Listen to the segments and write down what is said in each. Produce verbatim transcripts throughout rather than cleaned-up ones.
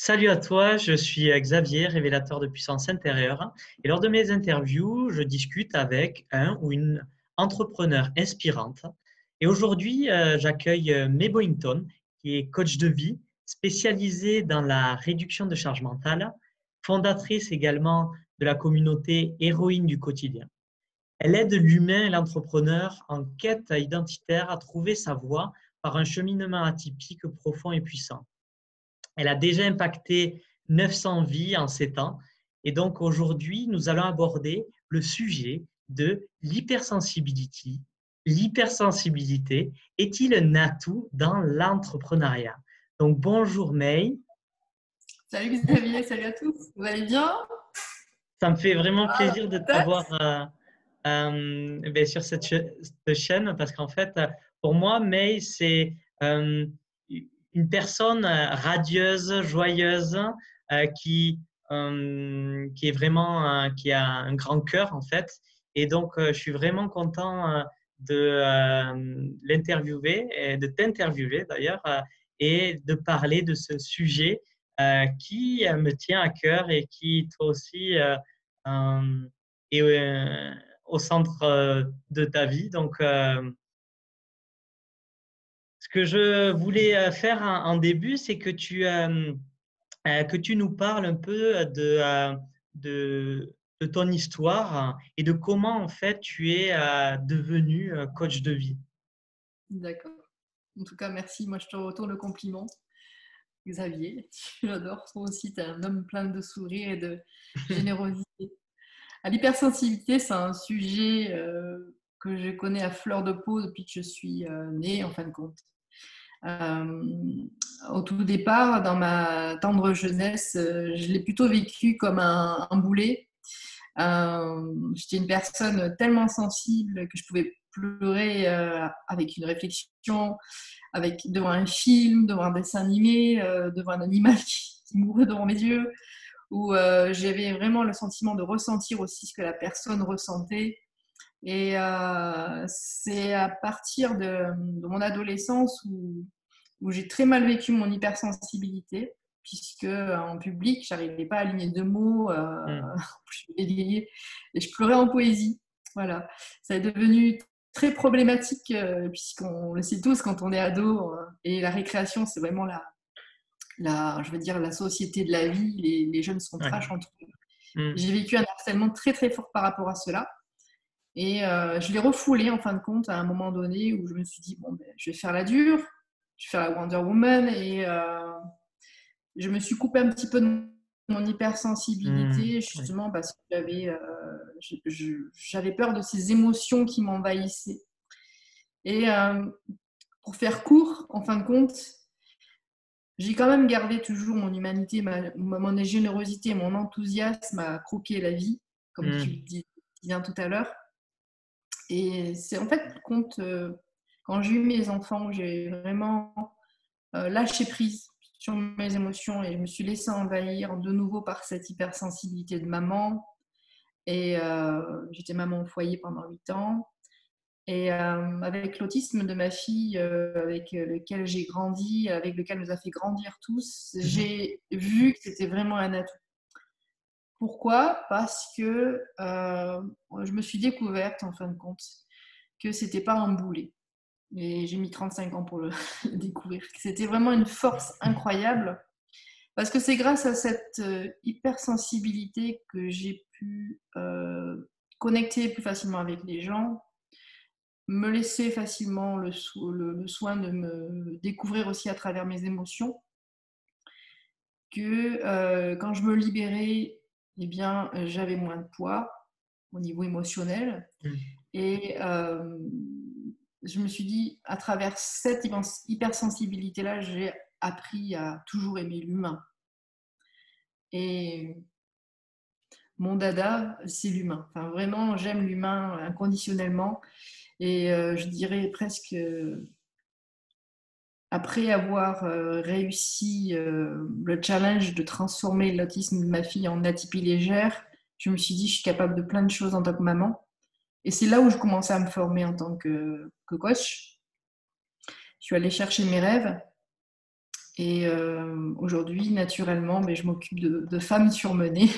Salut à toi, je suis Xavier, révélateur de puissance intérieure. Et lors de mes interviews, je discute avec un ou une entrepreneur inspirante. Et aujourd'hui, euh, j'accueille May Boynton, qui est coach de vie, spécialisée dans la réduction de charge mentale, fondatrice également de la communauté Héroïne du quotidien. Elle aide l'humain et l'entrepreneur en quête identitaire à trouver sa voie par un cheminement atypique, profond et puissant. Elle a déjà impacté neuf cents vies en sept ans. Et donc, aujourd'hui, nous allons aborder le sujet de l'hypersensibilité. L'hypersensibilité est-il un atout dans l'entrepreneuriat? Donc, bonjour May. Salut Xavier, salut à tous. Vous allez bien? Ça me fait vraiment plaisir ah, de t'avoir euh, euh, ben, sur cette, cette chaîne parce qu'en fait, pour moi, May, c'est... Euh, une personne radieuse, joyeuse, euh, qui, euh, qui est vraiment, euh, qui a un grand cœur en fait. Et donc, euh, je suis vraiment content euh, de euh, l'interviewer, et de t'interviewer d'ailleurs, euh, et de parler de ce sujet euh, qui me tient à cœur et qui toi aussi euh, euh, est euh, au centre euh, de ta vie. Donc, euh, ce que je voulais faire en début, c'est que tu, euh, que tu nous parles un peu de, de, de ton histoire et de comment en fait tu es devenu coach de vie. D'accord. En tout cas, merci. Moi, je te retourne le compliment, Xavier. J'adore. Toi aussi, tu es un homme plein de sourire et de générosité. L'hypersensibilité, c'est un sujet euh, que je connais à fleur de peau depuis que je suis euh, née, en fin de compte. Euh, au tout départ, dans ma tendre jeunesse, euh, je l'ai plutôt vécu comme un, un boulet. Euh, J'étais une personne tellement sensible que je pouvais pleurer euh, avec une réflexion, avec, devant un film, devant un dessin animé, euh, devant un animal qui, qui mourait devant mes yeux, où euh, j'avais vraiment le sentiment de ressentir aussi ce que la personne ressentait. Et euh, c'est à partir de, de mon adolescence où, où j'ai très mal vécu mon hypersensibilité, puisque en public, je n'arrivais pas à aligner deux mots, euh, mmh. je bégayais et je pleurais en poésie. Voilà. Ça est devenu très problématique, euh, puisqu'on le sait tous quand on est ado, euh, et la récréation, c'est vraiment la, la, je veux dire, la société de la vie, les, les jeunes sont trash entre eux. Mmh. J'ai vécu un harcèlement très très fort par rapport à cela. Et euh, je l'ai refoulé en fin de compte à un moment donné où je me suis dit bon ben, je vais faire la dure, je vais faire la Wonder Woman et euh, je me suis coupée un petit peu de mon hypersensibilité mmh, justement oui. parce que j'avais euh, j'avais peur de ces émotions qui m'envahissaient. Et euh, pour faire court, en fin de compte, j'ai quand même gardé toujours mon humanité, ma, mon générosité, mon enthousiasme à croquer la vie, comme mmh. tu le dis bien tout à l'heure. Et c'est en fait quand, euh, quand j'ai eu mes enfants, j'ai vraiment euh, lâché prise sur mes émotions et je me suis laissée envahir de nouveau par cette hypersensibilité de maman. Et euh, j'étais maman au foyer pendant huit ans. Et euh, avec l'autisme de ma fille, euh, avec lequel j'ai grandi, avec lequel nous a fait grandir tous, j'ai vu que c'était vraiment un atout. Pourquoi? Parce que euh, je me suis découverte, en fin de compte, que ce n'était pas un boulet. Et j'ai mis trente-cinq ans pour le découvrir. C'était vraiment une force incroyable. Parce que c'est grâce à cette euh, hypersensibilité que j'ai pu euh, connecter plus facilement avec les gens, me laisser facilement le, so le, le soin de me découvrir aussi à travers mes émotions, que euh, quand je me libérais, eh bien, j'avais moins de poids au niveau émotionnel. Mmh. Et euh, je me suis dit, à travers cette hypersensibilité-là, j'ai appris à toujours aimer l'humain. Et mon dada, c'est l'humain. Enfin, vraiment, j'aime l'humain inconditionnellement. Et euh, je dirais presque, euh, après avoir euh, réussi euh, le challenge de transformer l'autisme de ma fille en atypie légère, je me suis dit je suis capable de plein de choses en tant que maman. Et c'est là où je commençais à me former en tant que, que coach. Je suis allée chercher mes rêves Et euh, aujourd'hui, naturellement, mais je m'occupe de, de femmes surmenées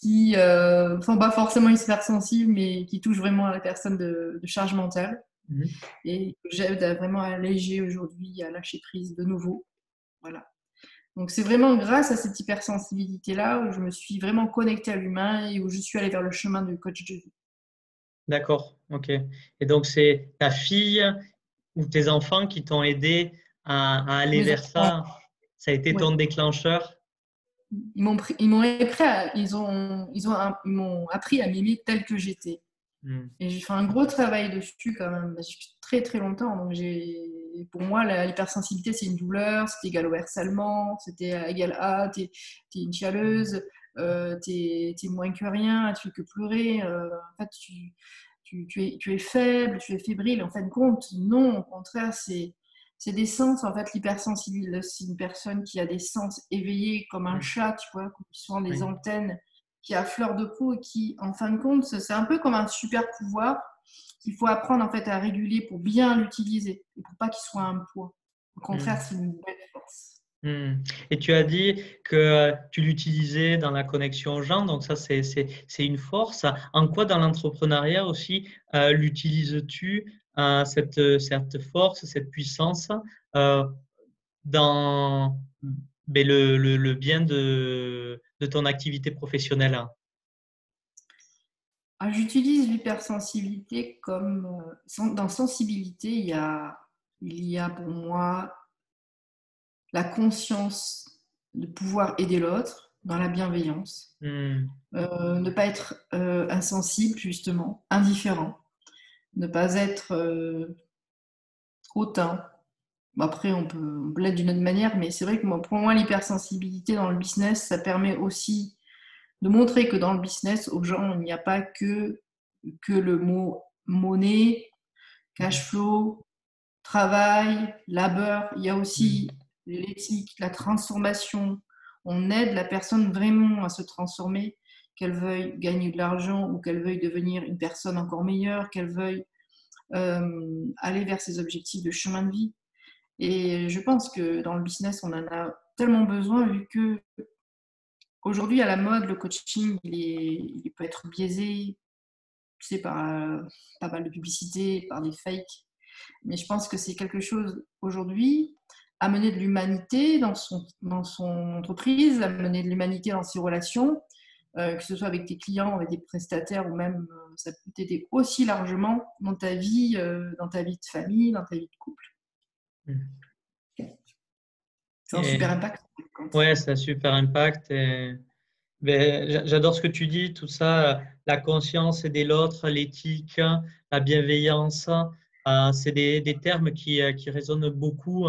qui euh, sont pas forcément hypersensibles, mais qui touchent vraiment à la personne de, de charge mentale. Mmh. Et que j'aide à vraiment alléger aujourd'hui, à lâcher prise de nouveau. Voilà. Donc, c'est vraiment grâce à cette hypersensibilité-là où je me suis vraiment connectée à l'humain et où je suis allée vers le chemin du coach de vie. D'accord, ok. Et donc, c'est ta fille ou tes enfants qui t'ont aidé à, à aller Mes vers enfants. ça. Ça a été ouais. ton déclencheur. Ils m'ont, pris, ils, m'ont à, ils, ont, ils, ont un, ils m'ont appris à m'aimer telle que j'étais. Mm. Et j'ai fait un gros travail dessus quand même, très très longtemps. Donc j'ai, pour moi, la, l'hypersensibilité, c'est une douleur, c'était égal au harcèlement, c'était égal à t'es, t'es une chialeuse, euh, t'es, t'es moins que rien, tu fais que pleurer. Euh, en fait, tu, tu, tu, es, tu es faible, tu es fébrile. En fin de compte, non, au contraire, c'est... C'est des sens, en fait, l'hypersensible, c'est une personne qui a des sens éveillés comme un oui. chat, tu vois, qui sont des oui. antennes, qui a fleur de peau et qui, en fin de compte, c'est un peu comme un super pouvoir qu'il faut apprendre, en fait, à réguler pour bien l'utiliser et pour pas qu'il soit un poids. Au contraire, mmh. c'est une belle force. Mmh. Et tu as dit que tu l'utilisais dans la connexion aux gens, donc ça, c'est, c'est, c'est une force. En quoi, dans l'entrepreneuriat aussi, euh, l'utilises-tu Euh, cette, cette force, cette puissance euh, dans mais le, le, le bien de, de ton activité professionnelle? Ah, j'utilise l'hypersensibilité comme… Euh, dans sensibilité, il y, a, il y a pour moi la conscience de pouvoir aider l'autre dans la bienveillance, mmh. euh, ne pas être euh, insensible justement, indifférent. Ne pas être euh, hautain. Après, on peut, on peut l'être d'une autre manière, mais c'est vrai que moi, pour moi, l'hypersensibilité dans le business, ça permet aussi de montrer que dans le business, aux gens, il n'y a pas que, que le mot monnaie, cash flow, travail, labeur. Il y a aussi l'éthique, la transformation. On aide la personne vraiment à se transformer, qu'elle veuille gagner de l'argent ou qu'elle veuille devenir une personne encore meilleure, qu'elle veuille euh, aller vers ses objectifs de chemin de vie. Et je pense que dans le business, on en a tellement besoin vu qu'aujourd'hui, à la mode, le coaching, il, est, il peut être biaisé, tu sais, par euh, pas mal de publicité, par des fakes. Mais je pense que c'est quelque chose aujourd'hui, amener de l'humanité dans son, dans son entreprise, amener de l'humanité dans ses relations, Euh, que ce soit avec tes clients, avec des prestataires ou même euh, ça peut t'aider aussi largement dans ta vie, euh, dans ta vie de famille, dans ta vie de couple. Mmh. C'est un et... super impact. Ouais, c'est un super impact. Et... Ben, j'adore ce que tu dis, tout ça, la conscience aider l'autre, l'éthique, la bienveillance, euh, c'est des, des termes qui, qui résonnent beaucoup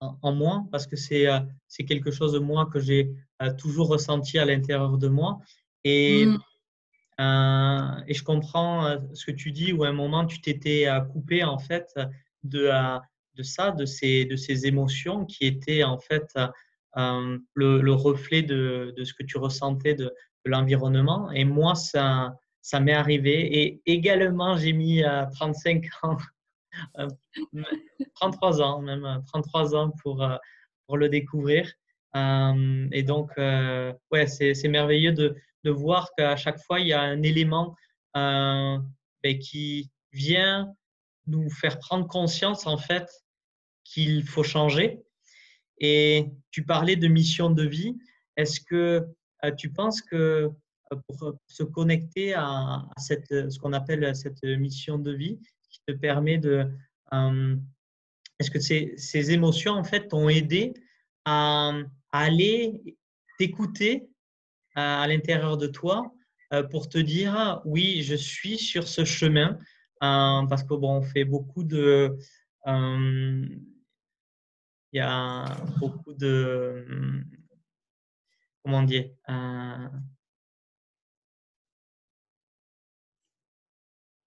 en, en moi parce que c'est, c'est quelque chose de moi que j'ai toujours ressenti à l'intérieur de moi. Et, mmh. euh, et je comprends ce que tu dis, où à un moment, tu t'étais coupé en fait, de, de ça, de ces, de ces émotions qui étaient en fait, euh, le, le reflet de, de ce que tu ressentais de, de l'environnement. Et moi, ça, ça m'est arrivé. Et également, j'ai mis trente-cinq ans, trente-trois ans même, trente-trois ans pour, pour le découvrir. Euh, et donc, euh, ouais, c'est, c'est merveilleux de, de voir qu'à chaque fois, il y a un élément euh, ben, qui vient nous faire prendre conscience, en fait, qu'il faut changer. Et tu parlais de mission de vie. Est-ce que euh, tu penses que pour se connecter à, à cette, ce qu'on appelle cette mission de vie, qui te permet de… Euh, est-ce que ces, ces émotions, en fait, t'ont aidé à… à aller t'écouter à l'intérieur de toi pour te dire oui, je suis sur ce chemin, parce que bon, on fait beaucoup de euh, il y a beaucoup de comment dire euh,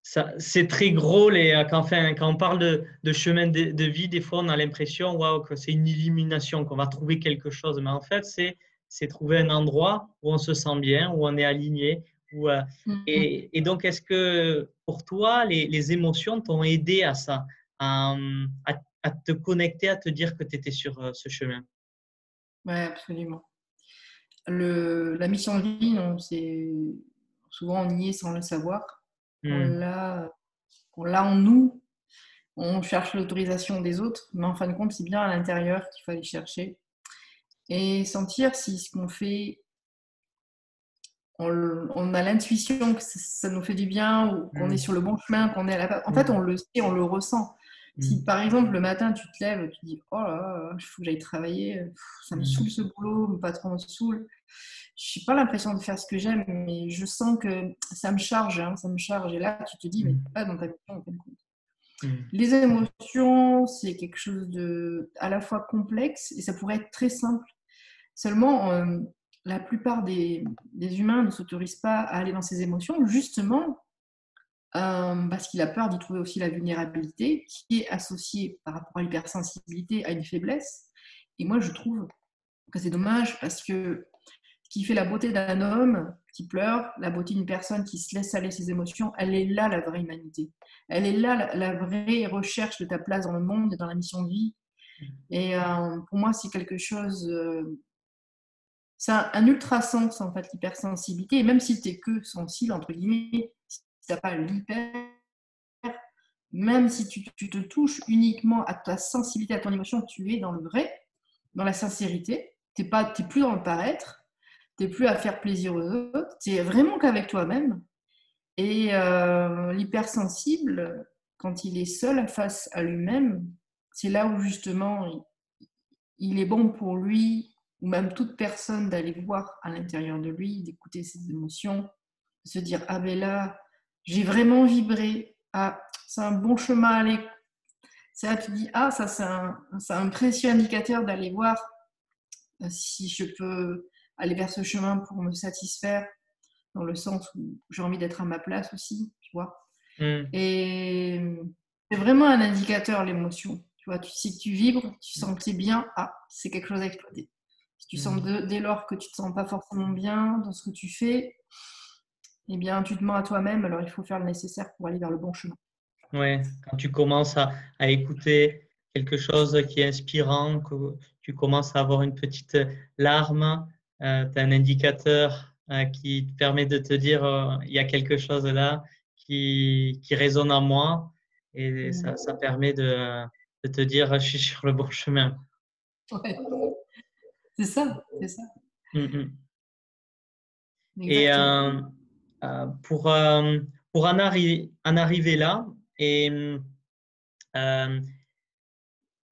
ça, c'est très gros les, quand, enfin, quand on parle de, de chemin de, de vie, des fois on a l'impression wow, que c'est une illumination, qu'on va trouver quelque chose. Mais en fait, c'est, c'est trouver un endroit où on se sent bien, où on est aligné. Où, euh, mm-hmm. et, et donc, est-ce que pour toi, les, les émotions t'ont aidé à ça, à, à à te connecter, à te dire que tu étais sur euh, ce chemin. Oui, absolument. Le, la mission de vie, on, c'est, souvent on y est sans le savoir. Mmh. On, l'a, on l'a en nous. On cherche l'autorisation des autres, mais en fin de compte, c'est bien à l'intérieur qu'il fallait chercher. Et sentir si ce qu'on fait, on, on a l'intuition que ça, ça nous fait du bien, ou qu'on mmh. est sur le bon chemin, qu'on est à la... En mmh. fait, on le sait, on le ressent. Mmh. Si par exemple, le matin, tu te lèves, tu te dis « Oh là là, il faut que j'aille travailler, ça me mmh. saoule ce boulot, mon patron me saoule. » Je n'ai pas l'impression de faire ce que j'aime, mais je sens que ça me charge, hein, ça me charge. Et là, tu te dis « Mais t'es pas dans ta mission, en fin de compte. » Mmh. Les émotions, c'est quelque chose de à la fois complexe et ça pourrait être très simple. Seulement, euh, la plupart des, des humains ne s'autorisent pas à aller dans ces émotions, justement euh, parce qu'il a peur d'y trouver aussi la vulnérabilité qui est associée par rapport à l'hypersensibilité à une faiblesse. Et moi, je trouve que c'est dommage parce que ce qui fait la beauté d'un homme qui pleure, la beauté d'une personne qui se laisse aller ses émotions, elle est là la vraie humanité. Elle est là la, la vraie recherche de ta place dans le monde et dans la mission de vie. Et euh, pour moi, c'est quelque chose... Euh, c'est un, un ultra-sens, en fait, l'hypersensibilité. Et même si tu n'es que sensible, entre guillemets, si tu n'as pas l'hyper, même si tu, tu te touches uniquement à ta sensibilité, à ton émotion, tu es dans le vrai, dans la sincérité. Tu n'es pas, tu n'es plus dans le paraître. Tu n'es plus à faire plaisir aux autres. Tu es vraiment qu'avec toi-même. Et euh, l'hypersensible, quand il est seul face à lui-même, c'est là où justement il, il est bon pour lui, ou même toute personne, d'aller voir à l'intérieur de lui, d'écouter ses émotions, de se dire « Ah ben là, j'ai vraiment vibré, ah, c'est un bon chemin à aller. » C'est là que tu dis « Ah, ça c'est un, c'est un précieux indicateur d'aller voir si je peux aller vers ce chemin pour me satisfaire. » Dans le sens où j'ai envie d'être à ma place aussi, tu vois. Mm. Et c'est vraiment un indicateur, l'émotion. Tu vois, tu, si tu vibres, tu sens que t'es bien, ah, c'est quelque chose à exploiter. Si tu mm. sens de, dès lors que tu ne te sens pas forcément bien dans ce que tu fais, eh bien, tu te mens à toi-même, alors il faut faire le nécessaire pour aller vers le bon chemin. Ouais, quand tu commences à, à écouter quelque chose qui est inspirant, que tu commences à avoir une petite larme, euh, tu as un indicateur qui te permet de te dire euh, il y a quelque chose là qui, qui résonne en moi et ça, ça permet de, de te dire je suis sur le bon chemin. Ouais. C'est ça, c'est ça. Mm-hmm. Et euh, euh, pour, euh, pour en, arri- en arriver là, et, euh,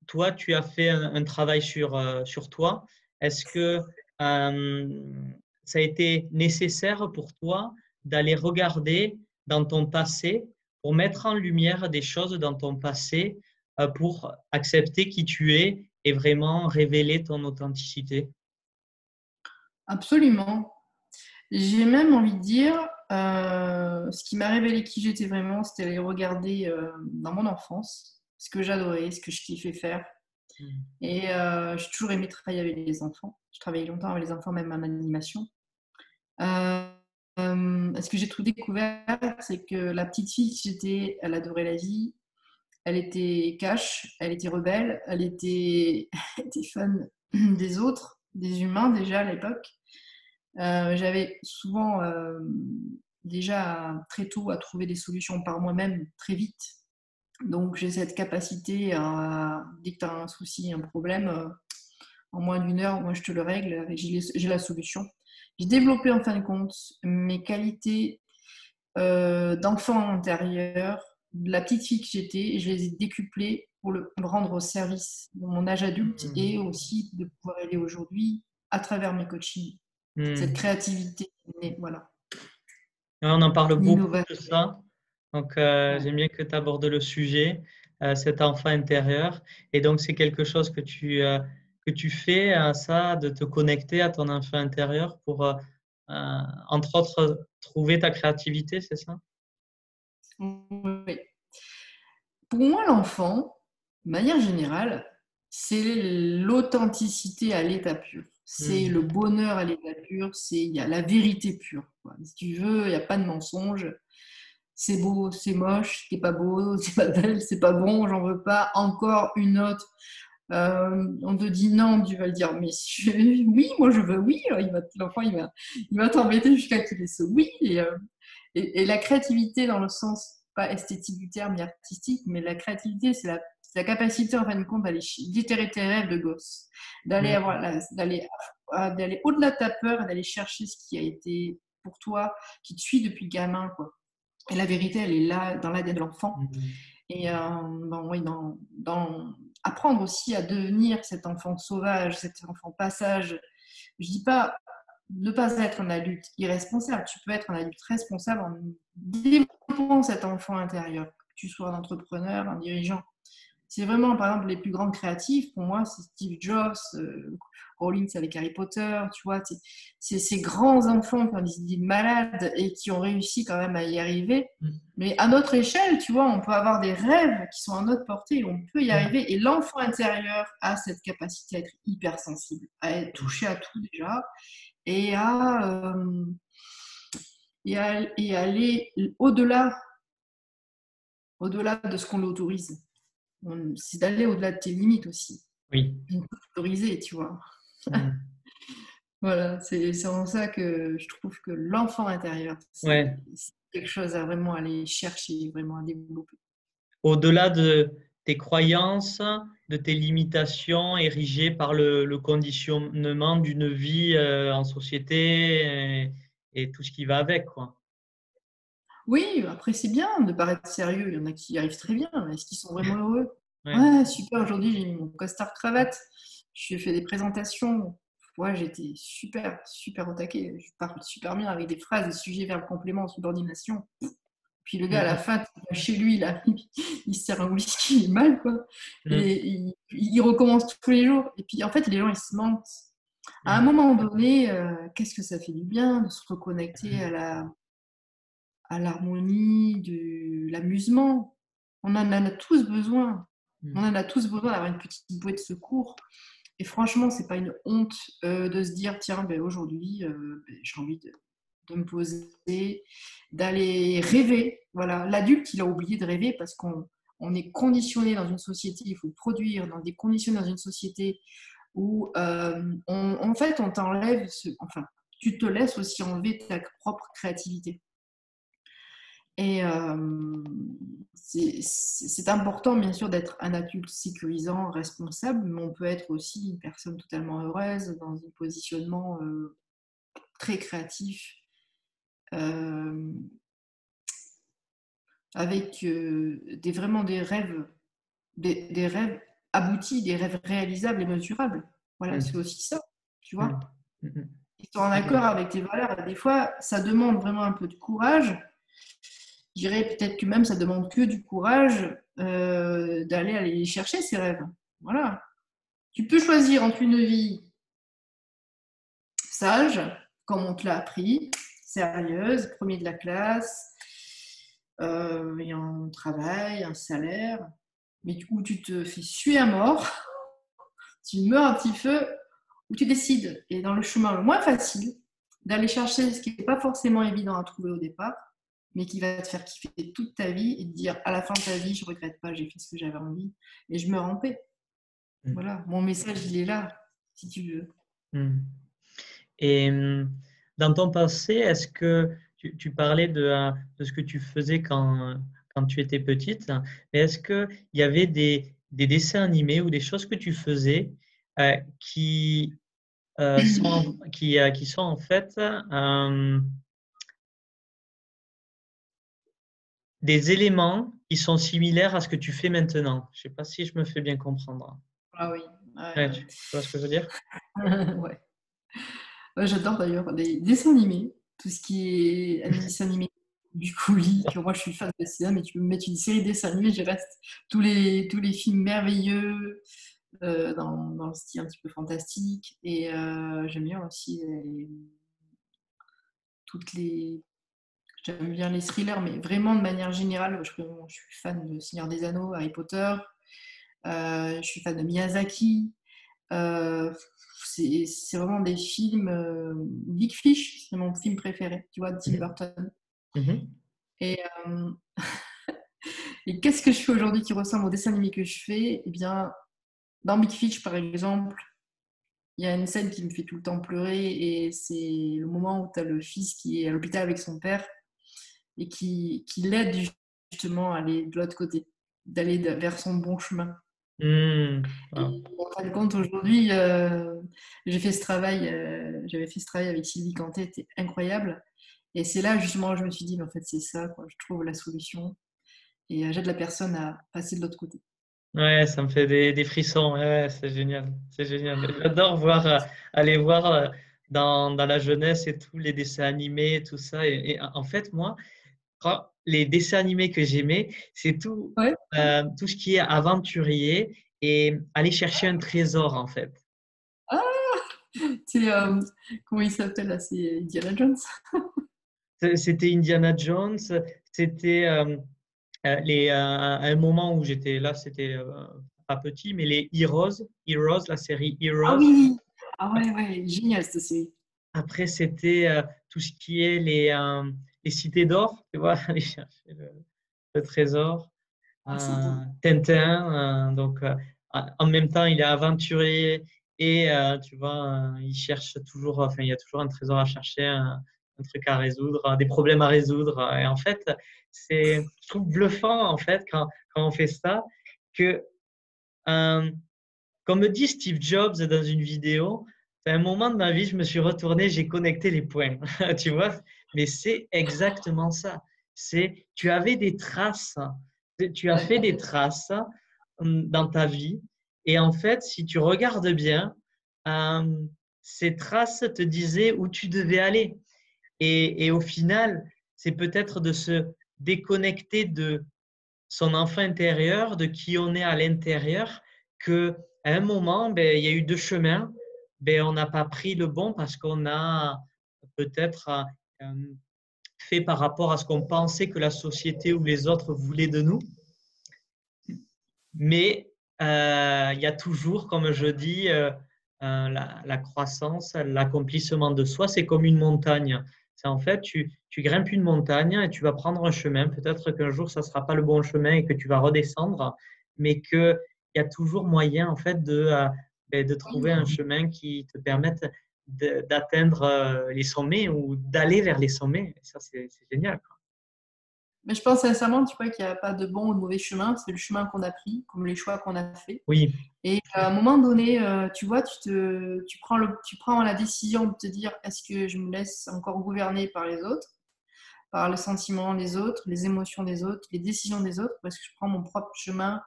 toi, tu as fait un, un travail sur, euh, sur toi. Est-ce que... Euh, ça a été nécessaire pour toi d'aller regarder dans ton passé pour mettre en lumière des choses dans ton passé pour accepter qui tu es et vraiment révéler ton authenticité? Absolument. J'ai même envie de dire, euh, ce qui m'a révélé qui j'étais vraiment, c'était aller regarder euh, dans mon enfance ce que j'adorais, ce que je kiffais faire. Et euh, j'ai toujours aimé travailler avec les enfants. Je travaillais longtemps avec les enfants, même en animation. Euh, euh, ce que j'ai tout découvert, c'est que la petite fille que j'étais, elle adorait la vie, elle était cash, elle était rebelle, elle était, elle était fan des autres, des humains déjà à l'époque. Euh, j'avais souvent euh, déjà très tôt à trouver des solutions par moi-même, très vite. Donc j'ai cette capacité à, dès que tu as un souci, un problème, euh, en moins d'une heure, moi je te le règle, j'ai, j'ai la solution. J'ai développé en fin de compte mes qualités euh, d'enfant intérieur, de la petite fille que j'étais, et je les ai décuplées pour le rendre au service de mon âge adulte mmh. et aussi de pouvoir aller aujourd'hui à travers mes coachings. Mmh. Cette créativité, voilà. On en parle beaucoup L'innovation. De ça. Donc, euh, j'aime bien que tu abordes le sujet, euh, cet enfant intérieur. Et donc, c'est quelque chose que tu, euh, que tu fais, euh, ça, de te connecter à ton enfant intérieur pour, euh, euh, entre autres, trouver ta créativité, c'est ça ? Oui. Pour moi, l'enfant, de manière générale, c'est l'authenticité à l'état pur. C'est mmh. le bonheur à l'état pur. C'est, il y a la vérité pure, quoi. Si tu veux, il n'y a pas de mensonge. c'est beau, c'est moche, c'est pas beau, c'est pas belle, c'est pas bon, j'en veux pas, encore une autre. Euh, on te dit non, tu vas le dire, mais je, oui, moi je veux oui. Alors, il va, l'enfant, il va, il va t'embêter jusqu'à qu'il ait ce oui. Et, euh, et, et la créativité, dans le sens pas esthétique du terme, ni artistique, mais la créativité, c'est la, c'est la capacité en fin de compte d'aller déterrer tes rêves de gosse, d'aller, mmh. avoir la, d'aller, d'aller au-delà de ta peur et d'aller chercher ce qui a été pour toi, qui te suit depuis gamin, quoi. Et la vérité, elle est là, dans l'A D N de l'enfant. Mmh. Et euh, dans, oui, dans, dans apprendre aussi à devenir cet enfant sauvage, cet enfant passage. Je ne dis pas ne pas être un adulte irresponsable. Tu peux être un adulte responsable en développant cet enfant intérieur, que tu sois un entrepreneur, un dirigeant. C'est vraiment, par exemple, les plus grands créatifs, pour moi, c'est Steve Jobs, euh, Rowling, c'est avec Harry Potter, tu vois. C'est, c'est ces grands enfants qui ont des idées malades et qui ont réussi quand même à y arriver. Mais à notre échelle, tu vois, on peut avoir des rêves qui sont à notre portée et on peut y arriver. Et l'enfant intérieur a cette capacité à être hypersensible, à être touché à tout déjà et à, euh, et à et aller au-delà, au-delà de ce qu'on l'autorise. On, c'est d'aller au-delà de tes limites aussi. Oui. Autoriser, tu vois. Mmh. Voilà, c'est, c'est en ça que je trouve que l'enfant intérieur, c'est, ouais. c'est quelque chose à vraiment aller chercher, vraiment à développer. Au-delà de tes croyances, de tes limitations érigées par le, le conditionnement d'une vie euh, en société et, et tout ce qui va avec, quoi. Oui, après c'est bien de paraître sérieux, il y en a qui y arrivent très bien, mais est-ce qu'ils sont vraiment heureux ? Ouais, ouais super, aujourd'hui j'ai mis mon costard cravate, j'ai fait des présentations, ouais, j'étais super, super au taquet, je parle super bien avec des phrases, des sujets, verbes, compléments, subordination. Puis le gars à la fin, chez lui, là, il se sert un whisky, il est mal quoi, et il, il recommence tous les jours, et puis en fait les gens ils se mentent. À un moment donné, euh, qu'est-ce que ça fait du bien de se reconnecter à la... à l'harmonie, de l'amusement. On en a tous besoin. On en a tous besoin d'avoir une petite bouée de secours. Et franchement, ce n'est pas une honte euh, de se dire, tiens, ben, aujourd'hui, euh, ben, j'ai envie de, de me poser, d'aller rêver. Voilà. L'adulte, il a oublié de rêver parce qu'on on est conditionné dans une société, il faut produire dans des conditions dans une société où, euh, on, en fait, on t'enlève, ce, enfin, tu te laisses aussi enlever ta propre créativité. Et euh, c'est, c'est, c'est important, bien sûr, d'être un adulte sécurisant, responsable, mais on peut être aussi une personne totalement heureuse, dans un positionnement euh, très créatif, euh, avec euh, des, vraiment des rêves, des, des rêves aboutis, des rêves réalisables et mesurables. Voilà, mmh. c'est aussi ça, tu vois. Mmh. Ils sont en accord avec tes valeurs. Des fois, ça demande vraiment un peu de courage. Je dirais peut-être que même ça demande que du courage euh, d'aller aller chercher ses rêves. Voilà. Tu peux choisir entre une vie sage, comme on te l'a appris, sérieuse, premier de la classe, euh, et un travail, un salaire, mais où tu te fais suer à mort, tu meurs un petit feu, où tu décides, et dans le chemin le moins facile, d'aller chercher ce qui n'est pas forcément évident à trouver au départ, mais qui va te faire kiffer toute ta vie et te dire à la fin de ta vie, je ne regrette pas, j'ai fait ce que j'avais envie et je me rends en paix. Mmh. Voilà, mon message, il est là, si tu veux. Mmh. Et dans ton passé, est-ce que tu, tu parlais de, de ce que tu faisais quand, quand tu étais petite, mais est-ce qu'il y avait des, des dessins animés ou des choses que tu faisais euh, qui, euh, sont, qui, euh, qui sont en fait... Euh, des éléments qui sont similaires à ce que tu fais maintenant. Je ne sais pas si je me fais bien comprendre. Ah oui. Euh... Ouais, tu vois ce que je veux dire ? Ouais. Ouais, j'adore d'ailleurs les dessins animés, tout ce qui est dessins animés du colis. Moi, je suis fan de cinéma, mais tu peux me mettre une série de dessins animés, je reste tous les, tous les films merveilleux euh, dans, dans le style un petit peu fantastique. Et euh, j'aime bien aussi les... toutes les... J'aime bien les thrillers, mais vraiment de manière générale, je, je suis fan de Seigneur des Anneaux, Harry Potter, euh, je suis fan de Miyazaki. Euh, c'est, c'est vraiment des films... Euh, Big Fish, c'est mon film préféré, tu vois, de Tim Burton. Mm-hmm. Et, euh... et qu'est-ce que je fais aujourd'hui qui ressemble au dessin animé que je fais? Eh bien, dans Big Fish, par exemple, il y a une scène qui me fait tout le temps pleurer et c'est le moment où tu as le fils qui est à l'hôpital avec son père et qui, qui l'aide justement à aller de l'autre côté, d'aller vers son bon chemin. Mmh. Ah. Et en fin de compte, aujourd'hui, euh, j'ai fait ce travail, euh, j'avais fait ce travail avec Sylvie Canté, c'était incroyable. Et c'est là justement où je me suis dit, mais en fait, c'est ça, quoi, je trouve la solution et euh, j'aide la personne à passer de l'autre côté. Ouais, ça me fait des, des frissons. Ouais, ouais, c'est génial, c'est génial. J'adore voir, aller voir dans, dans la jeunesse et tout, les dessins animés, tout ça. Et, et en fait, moi, les dessins animés que j'aimais, c'est tout, ouais. euh, tout ce qui est aventurier et aller chercher un trésor, en fait. Ah, c'est euh, comment il s'appelle là, c'est Indiana Jones. C'était Indiana Jones. C'était euh, Les, euh, à un moment où j'étais là, c'était euh, pas petit, mais les Heroes, Heroes, la série Heroes. Ah oui, ah ouais, ouais, génial cette série. Après, c'était euh, tout ce qui est les, euh, les cités d'or, tu vois, aller chercher le, le trésor. Ah, euh, Tintin, euh, donc euh, en même temps, il est aventurier et euh, tu vois, euh, il cherche toujours, enfin, il y a toujours un trésor à chercher. Un, un truc à résoudre, des problèmes à résoudre. Et en fait, c'est, je trouve bluffant, en fait, quand, quand on fait ça, que, euh, comme me dit Steve Jobs dans une vidéo, à un moment de ma vie, je me suis retourné, j'ai connecté les points, tu vois. Mais c'est exactement ça. C'est, tu avais des traces, tu as fait des traces dans ta vie. Et en fait, si tu regardes bien, euh, ces traces te disaient où tu devais aller. Et, et au final, c'est peut-être de se déconnecter de son enfant intérieur, de qui on est à l'intérieur, qu'à un moment, ben, il y a eu deux chemins, ben, on n'a pas pris le bon parce qu'on a peut-être euh, fait par rapport à ce qu'on pensait que la société ou les autres voulaient de nous. Mais euh, il y a toujours, comme je dis, euh, euh, la, la croissance, l'accomplissement de soi, c'est comme une montagne. C'est en fait, tu, tu grimpes une montagne et tu vas prendre un chemin. Peut-être qu'un jour, ça ne sera pas le bon chemin et que tu vas redescendre, mais qu'il y a toujours moyen en fait, de, de trouver un chemin qui te permette de, d'atteindre les sommets ou d'aller vers les sommets. Ça, c'est, c'est génial, quoi. Mais je pense sincèrement, tu vois, qu'il n'y a pas de bon ou de mauvais chemin. C'est le chemin qu'on a pris, comme les choix qu'on a fait. Oui. Et à un moment donné, tu vois, tu, te, tu, prends, le, tu prends la décision de te dire, est-ce que je me laisse encore gouverner par les autres, par le sentiment des autres, les émotions des autres, les décisions des autres, parce que je prends mon propre chemin,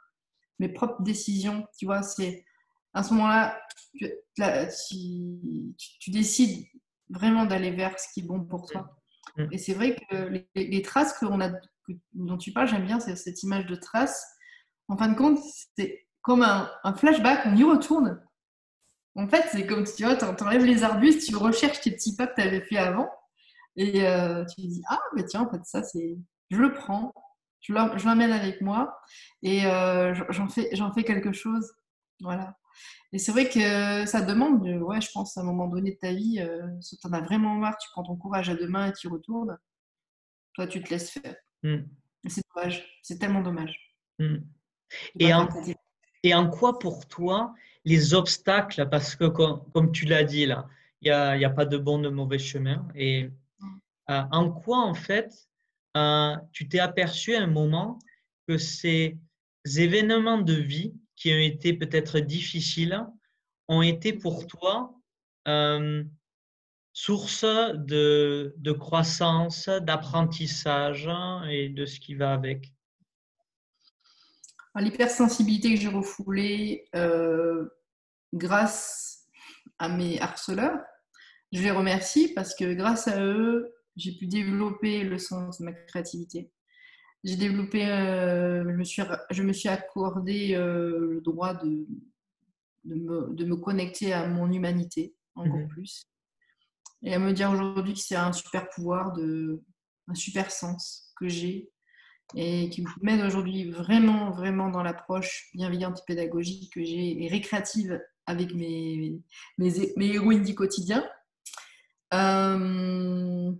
mes propres décisions. Tu vois, c'est à ce moment-là, tu, là, tu, tu décides vraiment d'aller vers ce qui est bon pour toi. Mmh. Et c'est vrai que les, les traces qu'on a, dont tu parles, j'aime bien cette image de traces. En fin de compte, c'est comme un, un flashback, on y retourne. En fait, c'est comme tu vois, t'enlèves les arbustes, tu recherches tes petits pas que tu avais fait avant et euh, tu te dis, ah, mais tiens, en fait, ça, c'est, je le prends, je l'emmène avec moi et euh, j'en, fais, j'en fais quelque chose. Voilà. Et c'est vrai que ça demande, ouais, je pense, à un moment donné de ta vie, euh, si tu en as vraiment marre, tu prends ton courage à deux mains et tu retournes, toi, tu te laisses faire. Mmh. C'est dommage, c'est tellement dommage. Mmh. Et, en, et en quoi pour toi les obstacles, parce que comme, comme tu l'as dit là, il n'y a, y a pas de bon, de mauvais chemin, et euh, en quoi en fait euh, tu t'es aperçu à un moment que ces événements de vie qui ont été peut-être difficiles ont été pour toi euh, source de, de croissance, d'apprentissage et de ce qui va avec? Alors, l'hypersensibilité que j'ai refoulée euh, grâce à mes harceleurs, je les remercie parce que grâce à eux, j'ai pu développer le sens de ma créativité. J'ai développé, euh, je, me suis, je me suis accordé euh, le droit de, de, me, de me connecter à mon humanité encore mmh. plus. Et à me dire aujourd'hui que c'est un super pouvoir, de, un super sens que j'ai et qui me mène aujourd'hui vraiment, vraiment dans l'approche bienveillante et pédagogique que j'ai et récréative avec mes, mes, mes héroïnes du quotidien. Euh,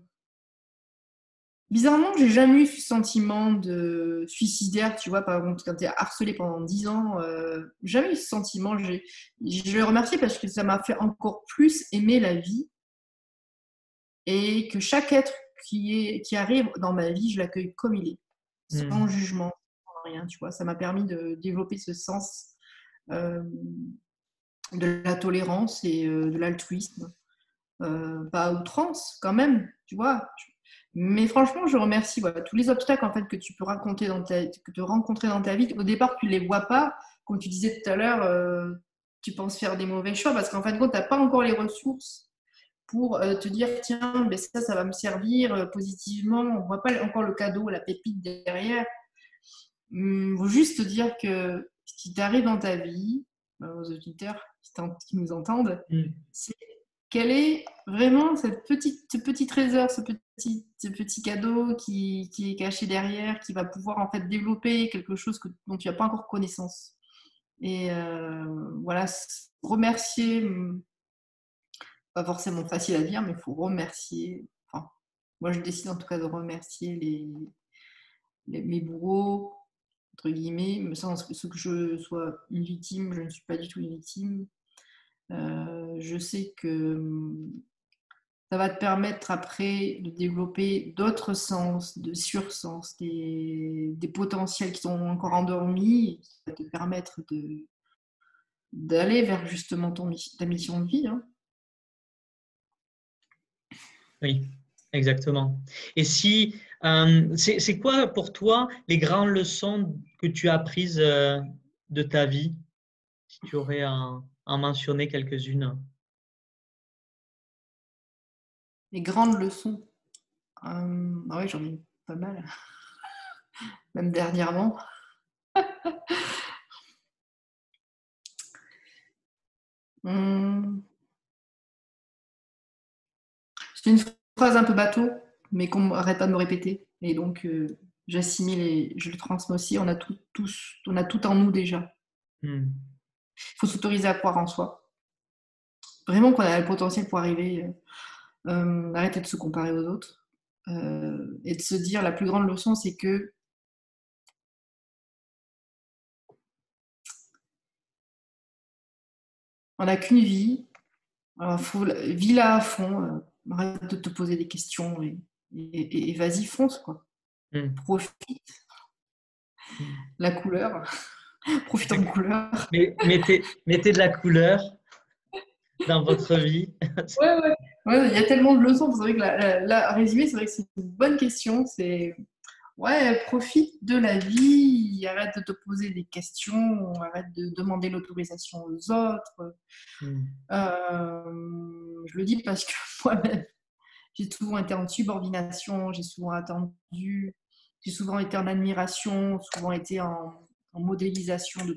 Bizarrement, j'ai jamais eu ce sentiment de suicidaire, tu vois, par contre, quand tu es harcelé pendant dix ans, euh, jamais eu ce sentiment. J'ai, je le remercie parce que ça m'a fait encore plus aimer la vie et que chaque être qui, est, qui arrive dans ma vie, je l'accueille comme il est, sans mmh. jugement, sans rien, tu vois. Ça m'a permis de développer ce sens euh, de la tolérance et euh, de l'altruisme, euh, pas à outrance quand même, tu vois. Mais franchement, je remercie voilà, tous les obstacles en fait, que tu peux raconter dans ta, que te rencontrer dans ta vie. Au départ, tu ne les vois pas. Comme tu disais tout à l'heure, euh, tu penses faire des mauvais choix parce qu'en fin de compte, tu n'as pas encore les ressources pour euh, te dire « Tiens, ben ça, ça va me servir euh, positivement. » On ne voit pas encore le cadeau, la pépite derrière. Il faut juste te dire que ce qui t'arrive dans ta vie, ben, aux auditeurs qui nous entendent, mm. c'est quelle est vraiment cette petite, ce petit trésor, ce petit, ce petit cadeau qui, qui est caché derrière, qui va pouvoir en fait développer quelque chose que, dont tu n'as pas encore connaissance. Et euh, voilà, remercier, pas forcément facile à dire, mais il faut remercier, enfin, moi je décide en tout cas de remercier les, les, mes bourreaux, entre guillemets, sans que je sois une victime, je ne suis pas du tout une victime. Euh, je sais que ça va te permettre après de développer d'autres sens, de sursens, des, des potentiels qui sont encore endormis et qui va te permettre de, d'aller vers justement ton, ta mission de vie. Hein. Oui, exactement. Et si, euh, c'est, c'est quoi pour toi les grandes leçons que tu as apprises euh, de ta vie, si tu aurais un... en mentionner quelques-unes. Les grandes leçons. Euh, ah oui, j'en ai pas mal. Même dernièrement. hum. C'est une phrase un peu bateau, mais qu'on n'arrête pas de me répéter. Et donc, euh, j'assimile et je le transmets aussi. On a tout, tous, on a tout en nous déjà. Hum. Il faut s'autoriser à croire en soi. Vraiment qu'on a le potentiel pour arriver, euh, arrêter de se comparer aux autres euh, et de se dire, la plus grande leçon, c'est que on n'a qu'une vie. Alors, faut, vis-la à fond. Euh, arrête de te poser des questions et, et, et, et vas-y, fonce, quoi. Mmh. Profite. Mmh. La couleur... Profitons de couleur. Mais, mettez, mettez de la couleur dans votre vie. Oui, ouais. Ouais, il y a tellement de leçons. Vous savez que là, résumé, c'est vrai que c'est une bonne question. C'est ouais, profite de la vie, arrête de te poser des questions, arrête de demander l'autorisation aux autres. Mmh. Euh, je le dis parce que moi-même, j'ai souvent été en subordination, j'ai souvent attendu, j'ai souvent été en admiration, souvent été en. en modélisation de,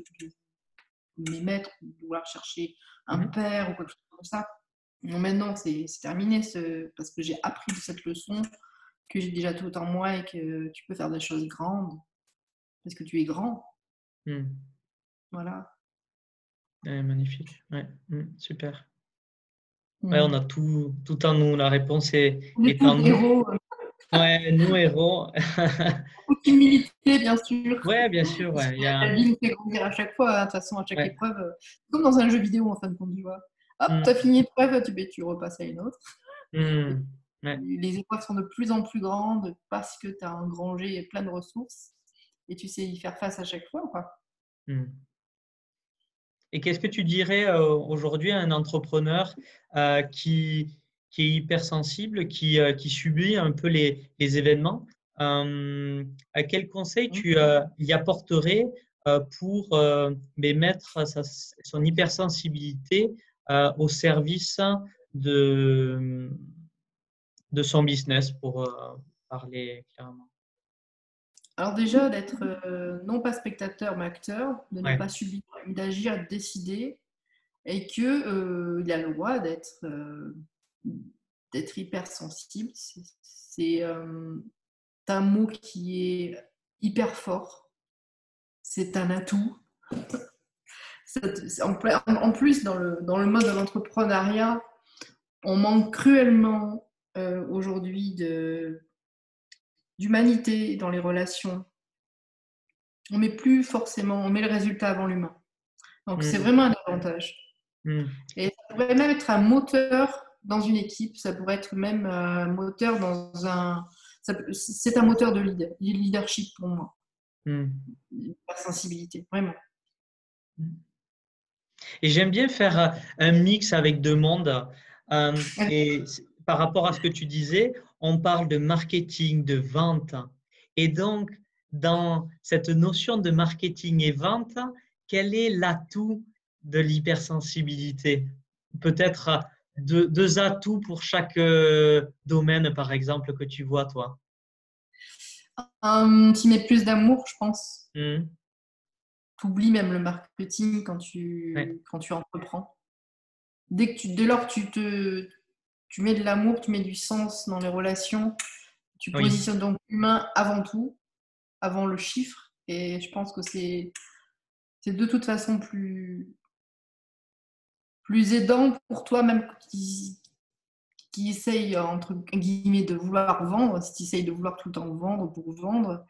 de mes maîtres, de vouloir chercher un père ou quelque chose comme ça. Non, maintenant, c'est, c'est terminé ce, parce que j'ai appris de cette leçon que j'ai déjà tout en moi et que tu peux faire des choses grandes parce que tu es grand. Mmh. Voilà. Ouais, magnifique. Ouais. Mmh, super. Mmh. Ouais, on a tout, tout en nous. La réponse est, est en nous. Héros. Ouais, nous héros. Beaucoup d'humilité, bien sûr. Ouais, bien sûr. Ouais. Il y a... La vie nous fait grandir à chaque fois, de toute façon, à chaque ouais. épreuve. Comme dans un jeu vidéo, en fin de compte, tu vois. Hop, mm. t'as fini l'épreuve, tu, tu repasses à une autre. Mm. Ouais. Les épreuves sont de plus en plus grandes parce que t'as engrangé plein de ressources et tu sais y faire face à chaque fois, quoi. Mm. Et qu'est-ce que tu dirais euh, aujourd'hui à un entrepreneur euh, qui... qui est hypersensible, qui, euh, qui subit un peu les, les événements, euh, à quel conseil tu euh, y apporterais euh, pour euh, mettre sa, son hypersensibilité euh, au service de, de son business, pour euh, parler clairement? Alors déjà, d'être euh, non pas spectateur, mais acteur, de ouais. ne pas subir, d'agir, de décider, et qu'il euh, a le droit d'être... Euh, d'être hypersensible, c'est, c'est euh, un mot qui est hyper fort, c'est un atout. C'est, en, en plus, dans le, dans le mode de l'entrepreneuriat, on manque cruellement euh, aujourd'hui de, d'humanité dans les relations. On met plus forcément, on met le résultat avant l'humain. Donc, mmh. c'est vraiment un avantage. Mmh. Et ça pourrait même être un moteur dans une équipe, ça pourrait être même un moteur dans un... Ça, c'est un moteur de leader, leadership pour moi. Mmh. La sensibilité, vraiment. Et j'aime bien faire un mix avec demande. Euh, et par rapport à ce que tu disais, on parle de marketing, de vente. Et donc, dans cette notion de marketing et vente, quel est l'atout de l'hypersensibilité? Peut-être deux, deux atouts pour chaque euh, domaine, par exemple, que tu vois, toi. Um, tu mets plus d'amour, je pense. Mmh. Tu oublies même le marketing quand tu, ouais. quand tu entreprends. Dès, que tu, dès lors que tu, te, tu mets de l'amour, tu mets du sens dans les relations, tu oui. positionnes donc l'humain avant tout, avant le chiffre. Et je pense que c'est... C'est de toute façon plus, plus aidant pour toi, même qui, qui essaye, entre guillemets, de vouloir vendre. Si tu essayes de vouloir tout le temps vendre pour vendre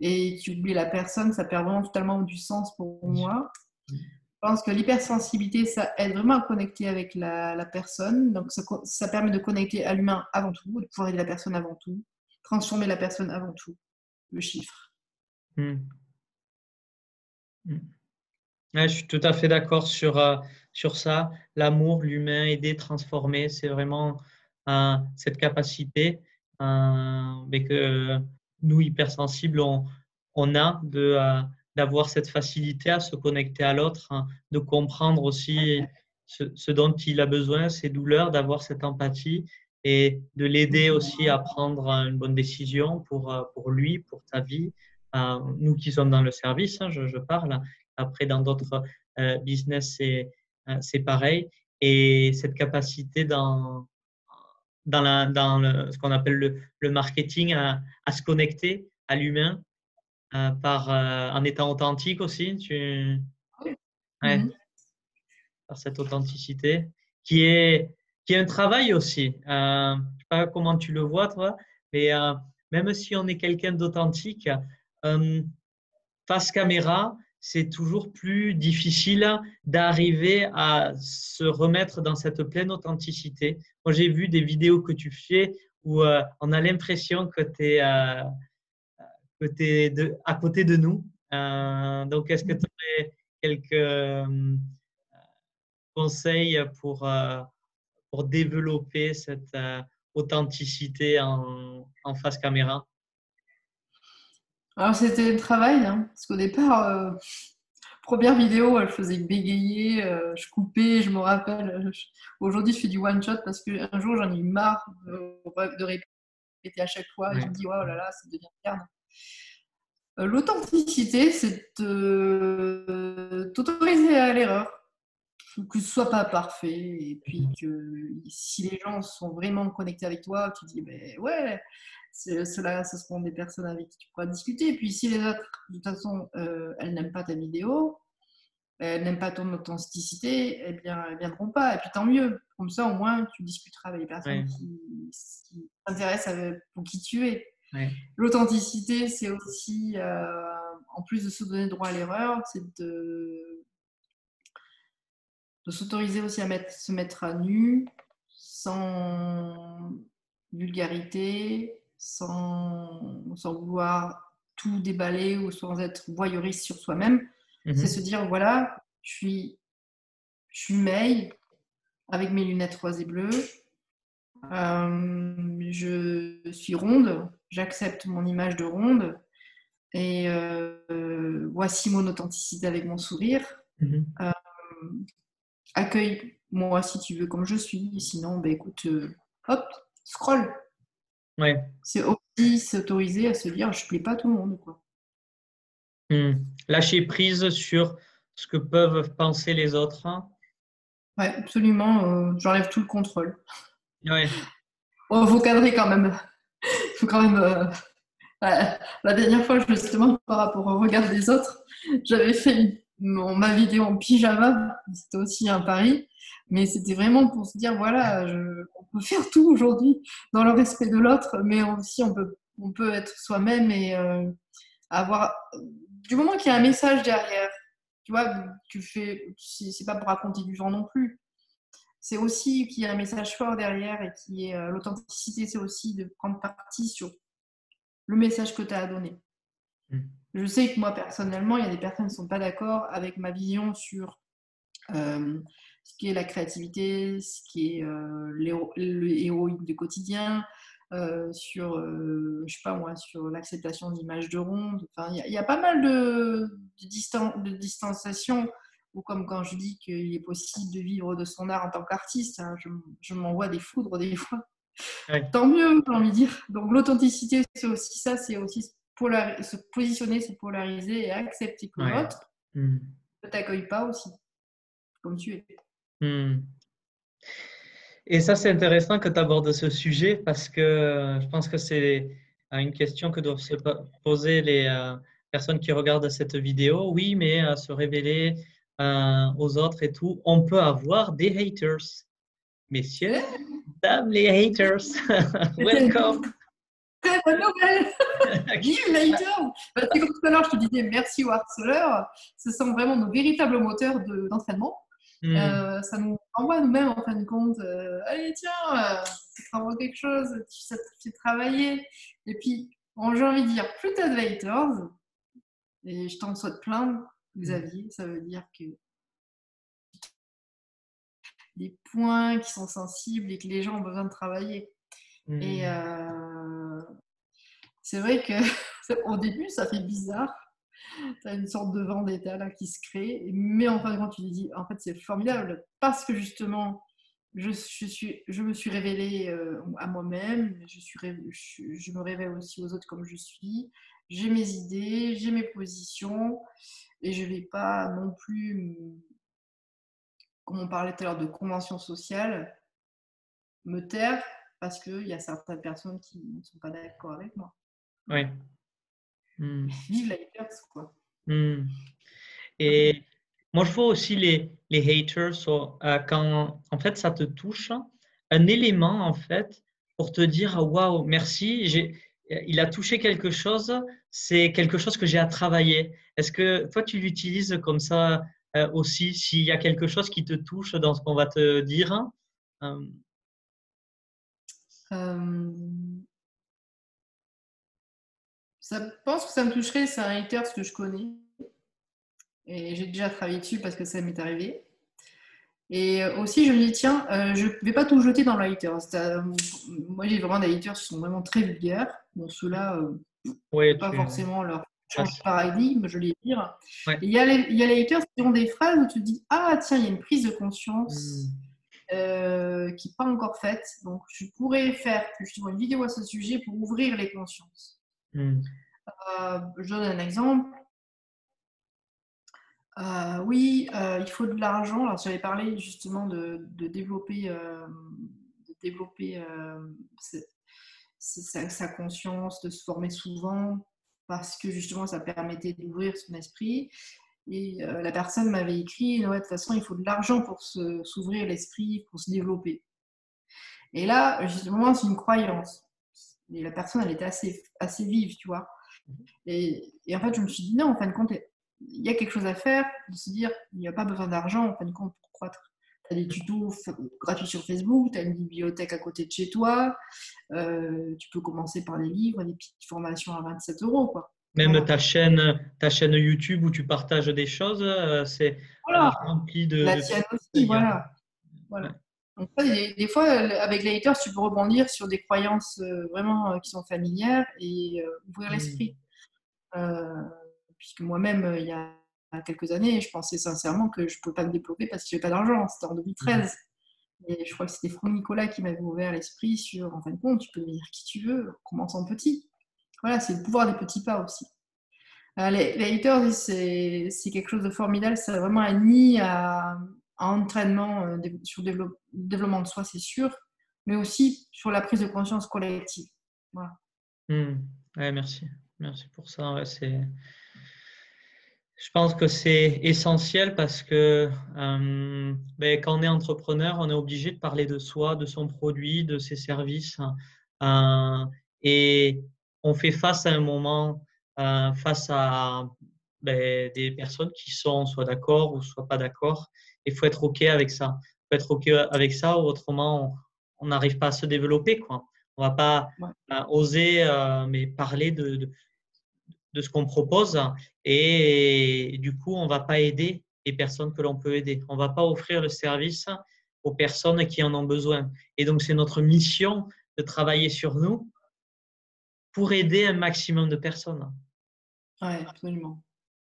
et tu oublies la personne, ça perd vraiment totalement du sens pour moi. Je pense que l'hypersensibilité, ça aide vraiment à connecter avec la, la personne. Donc, ça, ça permet de connecter à l'humain avant tout, de pouvoir aider la personne avant tout, transformer la personne avant tout, le chiffre. Mm. Ouais, je suis tout à fait d'accord sur, euh, sur ça. L'amour, l'humain, aider, transformer, c'est vraiment euh, cette capacité euh, mais que euh, nous, hypersensibles, on, on a de, euh, d'avoir cette facilité à se connecter à l'autre, hein, de comprendre aussi ce, ce dont il a besoin, ses douleurs, d'avoir cette empathie et de l'aider aussi à prendre une bonne décision pour, pour lui, pour ta vie. Euh, nous qui sommes dans le service, hein, je, je parle, après dans d'autres euh, business, c'est, euh, c'est pareil. Et cette capacité dans, dans, la, dans le, ce qu'on appelle le, le marketing à, à se connecter à l'humain euh, par, euh, en étant authentique aussi, tu... ouais. mm-hmm. par cette authenticité qui est, qui est un travail aussi. Euh, je ne sais pas comment tu le vois, toi, mais euh, même si on est quelqu'un d'authentique, Euh, face caméra, c'est toujours plus difficile d'arriver à se remettre dans cette pleine authenticité. Moi, j'ai vu des vidéos que tu fais où euh, on a l'impression que tu es euh, à côté de nous. Euh, donc, est-ce que tu aurais quelques euh, conseils pour, euh, pour développer cette euh, authenticité en, en face caméra ? Alors, c'était le travail, hein, parce qu'au départ, euh, première vidéo, elle faisait bégayer, euh, je coupais, je me rappelle. Je... Aujourd'hui, je fais du one-shot parce qu'un jour, j'en ai eu marre de, de répéter à chaque fois. Et je me dis, oh là là, ça devient merde. Euh, l'authenticité, c'est euh, t'autoriser à l'erreur, que ce soit pas parfait. Et puis, que si les gens sont vraiment connectés avec toi, tu dis, ben bah, ouais. Cela, ce seront des personnes avec qui tu pourras discuter. Et puis, si les autres, de toute façon, euh, elles n'aiment pas ta vidéo, elles n'aiment pas ton authenticité, eh bien, elles ne viendront pas. Et puis, tant mieux. Comme ça, au moins, tu discuteras avec les personnes oui. qui, qui t'intéressent pour qui tu es. Oui. L'authenticité, c'est aussi, euh, en plus de se donner droit à l'erreur, c'est de, de s'autoriser aussi à mettre, se mettre à nu, sans vulgarité, Sans, sans vouloir tout déballer ou sans être voyeuriste sur soi-même. Mmh. C'est se dire, voilà, je suis, je suis May avec mes lunettes roses et bleues. Euh, je suis ronde, j'accepte mon image de ronde et euh, voici mon authenticité avec mon sourire. Mmh. Euh, accueille-moi si tu veux comme je suis. Sinon, bah, écoute, euh, hop, scroll. Ouais. C'est aussi s'autoriser à se dire je ne plais pas à tout le monde. Quoi. Mmh. Lâcher prise sur ce que peuvent penser les autres. Oui, absolument. Euh, j'enlève tout le contrôle. Il ouais. oh, faut cadrer quand même. faut quand même euh... voilà. La dernière fois, justement, par rapport au regard des autres, j'avais fait mon, ma vidéo en pyjama. C'était aussi un pari. Mais c'était vraiment pour se dire, voilà, je, on peut faire tout aujourd'hui dans le respect de l'autre, mais aussi on peut, on peut être soi-même et euh, avoir... Du moment qu'il y a un message derrière, tu vois, tu fais... c'est pas pour raconter du genre non plus. C'est aussi qu'il y a un message fort derrière et qui est euh, l'authenticité, c'est aussi de prendre parti sur le message que tu as à donner. Mmh. Je sais que moi, personnellement, il y a des personnes qui ne sont pas d'accord avec ma vision sur euh, ce qui est la créativité, ce qui est euh, le héroïque du quotidien, euh, sur, euh, je sais pas moi, sur l'acceptation d'images de ronde. Enfin, il y, y a pas mal de, de, distan- de distanciation. Ou comme quand je dis qu'il est possible de vivre de son art en tant qu'artiste, hein, je, je m'envoie des foudres des fois. Oui. Tant mieux, j'ai envie de dire. Donc l'authenticité, c'est aussi ça, c'est aussi se, polariser, se positionner, se polariser et accepter que ouais. l'autre mmh. ne t'accueille pas aussi, comme tu es. Mmh. Et ça, c'est intéressant que tu abordes ce sujet parce que je pense que c'est une question que doivent se poser les personnes qui regardent cette vidéo. Oui, mais à se révéler... aux autres et tout, on peut avoir des haters. Messieurs, dames les haters, welcome. Très bonne nouvelle. Vive les haters. Bah, c'est comme tout à l'heure, je te disais merci aux harceleurs. Ce sont vraiment nos véritables moteurs de, d'entraînement. Mm. Euh, ça nous envoie nous-mêmes en fin de compte. Euh, Allez, tiens, euh, ça te renvoie quelque chose, ça te fait travailler. Et puis, bon, j'ai envie de dire, plus t'as de haters, et je t'en souhaite plein. Xavier, ça veut dire que les points qui sont sensibles et que les gens ont besoin de travailler. Mmh. Et euh, c'est vrai qu'au début, ça fait bizarre. Tu as une sorte de vendetta là, qui se crée. Mais en fin de compte, tu te dis, en fait, c'est formidable parce que justement, je, je, suis, je me suis révélée euh, à moi-même. Je, suis, je, je me révèle aussi aux autres comme je suis. J'ai mes idées, j'ai mes positions et je ne vais pas non plus, comme on parlait tout à l'heure de convention sociale, me taire parce qu'il y a certaines personnes qui ne sont pas d'accord avec moi. Oui. Mmh. Vive la haters, quoi. Mmh. Et moi, je vois aussi les, les haters euh, quand, en fait, ça te touche, un élément, en fait, pour te dire « Waouh, merci, j'ai… » Il a touché quelque chose, c'est quelque chose que j'ai à travailler. Est-ce que toi, tu l'utilises comme ça euh, aussi, s'il y a quelque chose qui te touche dans ce qu'on va te dire euh... Euh... Ça, je pense que ça me toucherait, c'est un hater, ce que je connais. Et j'ai déjà travaillé dessus parce que ça m'est arrivé. Et aussi, je me dis, tiens, euh, je ne vais pas tout jeter dans le hater. Euh, moi, j'ai vraiment des haters qui sont vraiment très vulgaires. Bon, ceux-là, euh, ouais, pas tu... forcément leur change de paradigme, je les dire. Ouais. Il y a les haters qui ont des phrases où tu te dis, ah, tiens, il y a une prise de conscience mm. euh, qui n'est pas encore faite. Donc, je pourrais faire justement une vidéo à ce sujet pour ouvrir les consciences. Mm. Euh, je donne un exemple. Euh, oui, euh, il faut de l'argent. Alors, j'avais parlé justement de, de développer, euh, de développer euh, c'est, c'est, sa, sa conscience, de se former souvent parce que justement, ça permettait d'ouvrir son esprit. Et euh, la personne m'avait écrit, ouais, de toute façon, il faut de l'argent pour se, s'ouvrir l'esprit, pour se développer. Et là, justement, c'est une croyance. Et la personne, elle était assez, assez vive, tu vois. Et, et en fait, je me suis dit, non, en fin de compte, il y a quelque chose à faire, de se dire il n'y a pas besoin d'argent en fin de compte pour croître. Tu as des tutos f- gratuits sur Facebook, tu as une bibliothèque à côté de chez toi, euh, tu peux commencer par des livres, des petites formations à vingt-sept euros. Quoi. Même voilà. ta, chaîne, ta chaîne YouTube où tu partages des choses, euh, c'est voilà. euh, rempli de… La tienne de... aussi, voilà. voilà. Donc, des, des fois, avec les haters, tu peux rebondir sur des croyances euh, vraiment euh, qui sont familières et euh, ouvrir l'esprit. Mmh. Euh, Puisque moi-même, il y a quelques années, je pensais sincèrement que je ne pouvais pas me développer parce que je n'avais pas d'argent. C'était en deux mille treize. Et je crois que c'était Franck Nicolas qui m'avait ouvert l'esprit sur, en fin de compte, tu peux devenir qui tu veux, commence en petit. Voilà, c'est le pouvoir des petits pas aussi. Euh, les, les haters, c'est, c'est quelque chose de formidable. C'est vraiment un nid à, à entraînement euh, sur le développement de soi, c'est sûr, mais aussi sur la prise de conscience collective. Voilà. Mmh. Ouais, merci. Merci pour ça. Ouais, c'est... Je pense que c'est essentiel parce que euh, ben, quand on est entrepreneur, on est obligé de parler de soi, de son produit, de ses services. Euh, et on fait face à un moment, euh, face à ben, des personnes qui sont soit d'accord ou soit pas d'accord. Il faut être OK avec ça. Il faut être OK avec ça, ou autrement, on n'arrive pas à se développer, quoi. On ne va pas ouais. euh, oser euh, mais parler de, de, de ce qu'on propose. Et, et du coup, on ne va pas aider les personnes que l'on peut aider. On ne va pas offrir le service aux personnes qui en ont besoin. Et donc, c'est notre mission de travailler sur nous pour aider un maximum de personnes. Oui, absolument.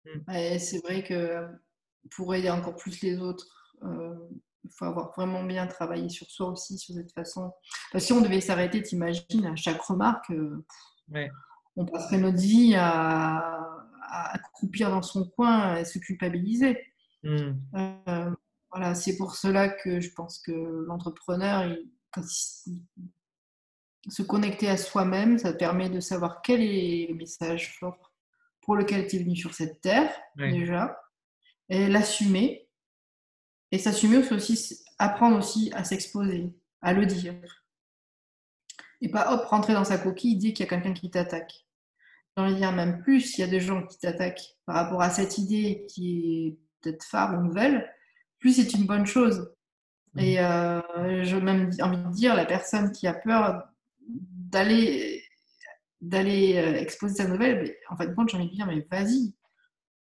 Mm. Et c'est vrai que pour aider encore plus les autres, euh, il faut avoir vraiment bien travaillé sur soi aussi, sur cette façon. Enfin, si on devait s'arrêter, t'imagines, à chaque remarque, euh, ouais. on passerait notre vie à, à croupir dans son coin et se culpabiliser. Mm. Euh, Voilà, c'est pour cela que je pense que l'entrepreneur, il, quand il, se connecter à soi-même, ça permet de savoir quel est le message fort pour lequel tu es venu sur cette terre, oui. déjà, et l'assumer. Et s'assumer aussi, apprendre aussi à s'exposer, à le dire. Et pas, hop, rentrer dans sa coquille, dire qu'il y a quelqu'un qui t'attaque. J'ai envie de dire même plus, il y a des gens qui t'attaquent par rapport à cette idée qui est peut-être phare ou nouvelle. Plus c'est une bonne chose. Et euh, j'ai même envie de dire, la personne qui a peur d'aller, d'aller exposer sa nouvelle, en fin de compte, j'ai envie de dire, mais vas-y,